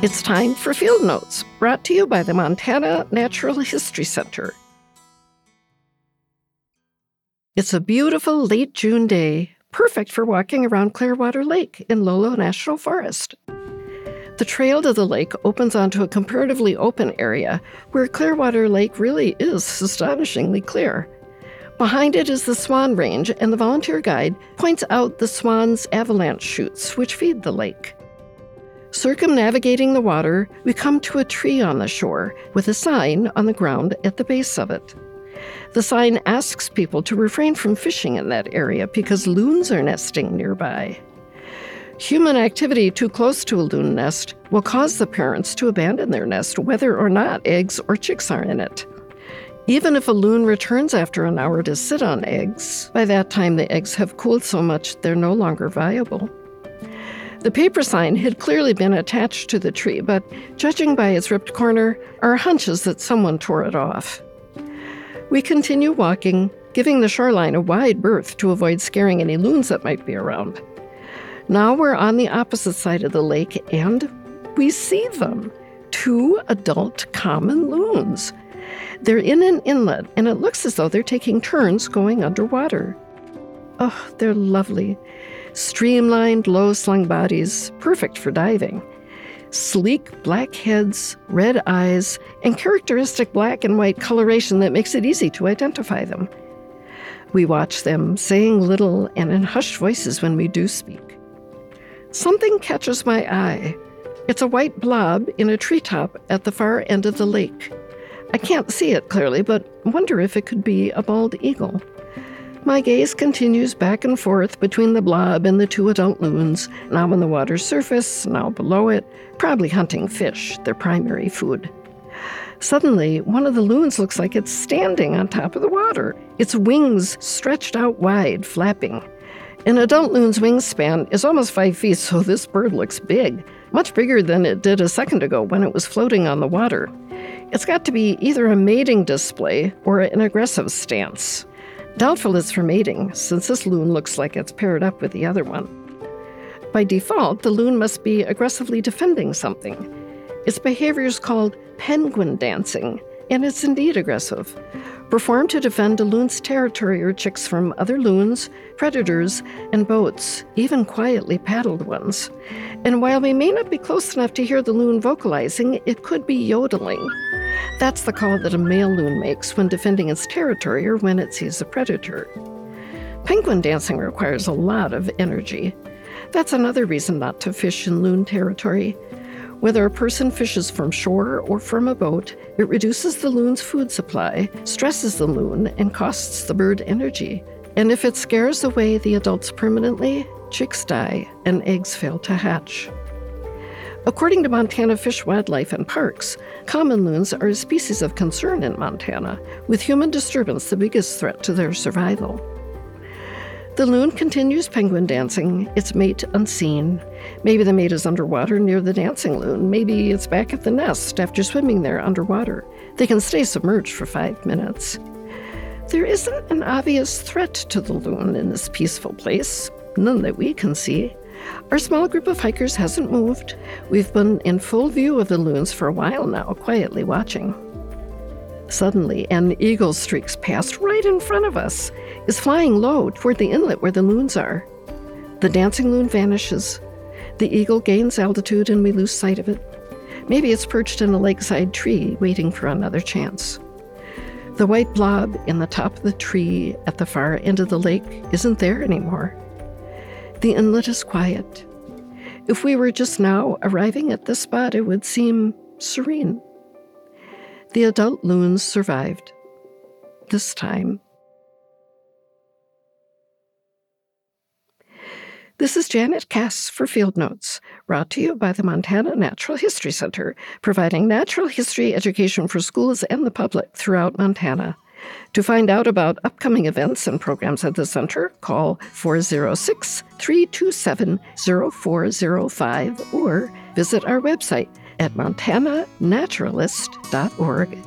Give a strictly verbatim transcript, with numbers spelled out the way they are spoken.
It's time for Field Notes, brought to you by the Montana Natural History Center. It's a beautiful late June day, perfect for walking around Clearwater Lake in Lolo National Forest. The trail to the lake opens onto a comparatively open area where Clearwater Lake really is astonishingly clear. Behind it is the Swan Range, and the volunteer guide points out the swans' avalanche chutes, which feed the lake. Circumnavigating the water, we come to a tree on the shore with a sign on the ground at the base of it. The sign asks people to refrain from fishing in that area because loons are nesting nearby. Human activity too close to a loon nest will cause the parents to abandon their nest whether or not eggs or chicks are in it. Even if a loon returns after an hour to sit on eggs, by that time the eggs have cooled so much they're no longer viable. The paper sign had clearly been attached to the tree, but judging by its ripped corner, our hunch is that someone tore it off. We continue walking, giving the shoreline a wide berth to avoid scaring any loons that might be around. Now we're on the opposite side of the lake, and we see them, two adult common loons. They're in an inlet, and it looks as though they're taking turns going underwater. Oh, they're lovely. Streamlined, low-slung bodies, perfect for diving. Sleek black heads, red eyes, and characteristic black and white coloration that makes it easy to identify them. We watch them, saying little and in hushed voices when we do speak. Something catches my eye. It's a white blob in a treetop at the far end of the lake. I can't see it clearly, but wonder if it could be a bald eagle. My gaze continues back and forth between the blob and the two adult loons, now on the water's surface, now below it, probably hunting fish, their primary food. Suddenly, one of the loons looks like it's standing on top of the water, its wings stretched out wide, flapping. An adult loon's wingspan is almost five feet, so this bird looks big, much bigger than it did a second ago when it was floating on the water. It's got to be either a mating display or an aggressive stance. Doubtful it's for mating, since this loon looks like it's paired up with the other one. By default, the loon must be aggressively defending something. Its behavior is called penguin dancing, and it's indeed aggressive, performed to defend a loon's territory or chicks from other loons, predators, and boats, even quietly paddled ones. And while we may not be close enough to hear the loon vocalizing, it could be yodeling. That's the call that a male loon makes when defending its territory or when it sees a predator. Penguin dancing requires a lot of energy. That's another reason not to fish in loon territory. Whether a person fishes from shore or from a boat, it reduces the loon's food supply, stresses the loon, and costs the bird energy. And if it scares away the adults permanently, chicks die and eggs fail to hatch. According to Montana Fish, Wildlife, and Parks, common loons are a species of concern in Montana, with human disturbance the biggest threat to their survival. The loon continues penguin dancing, its mate unseen. Maybe the mate is underwater near the dancing loon. Maybe it's back at the nest after swimming there underwater. They can stay submerged for five minutes. There isn't an obvious threat to the loon in this peaceful place, none that we can see. Our small group of hikers hasn't moved. We've been in full view of the loons for a while now, quietly watching. Suddenly, an eagle streaks past right in front of us, is flying low toward the inlet where the loons are. The dancing loon vanishes. The eagle gains altitude and we lose sight of it. Maybe it's perched in a lakeside tree, waiting for another chance. The white blob in the top of the tree at the far end of the lake isn't there anymore. The inlet is quiet. If we were just now arriving at this spot, it would seem serene. The adult loons survived. This time. This is Janet Kass for Field Notes, brought to you by the Montana Natural History Center, providing natural history education for schools and the public throughout Montana. To find out about upcoming events and programs at the center, call four oh six, three two seven, oh four oh five or visit our website at Montana Naturalist dot org.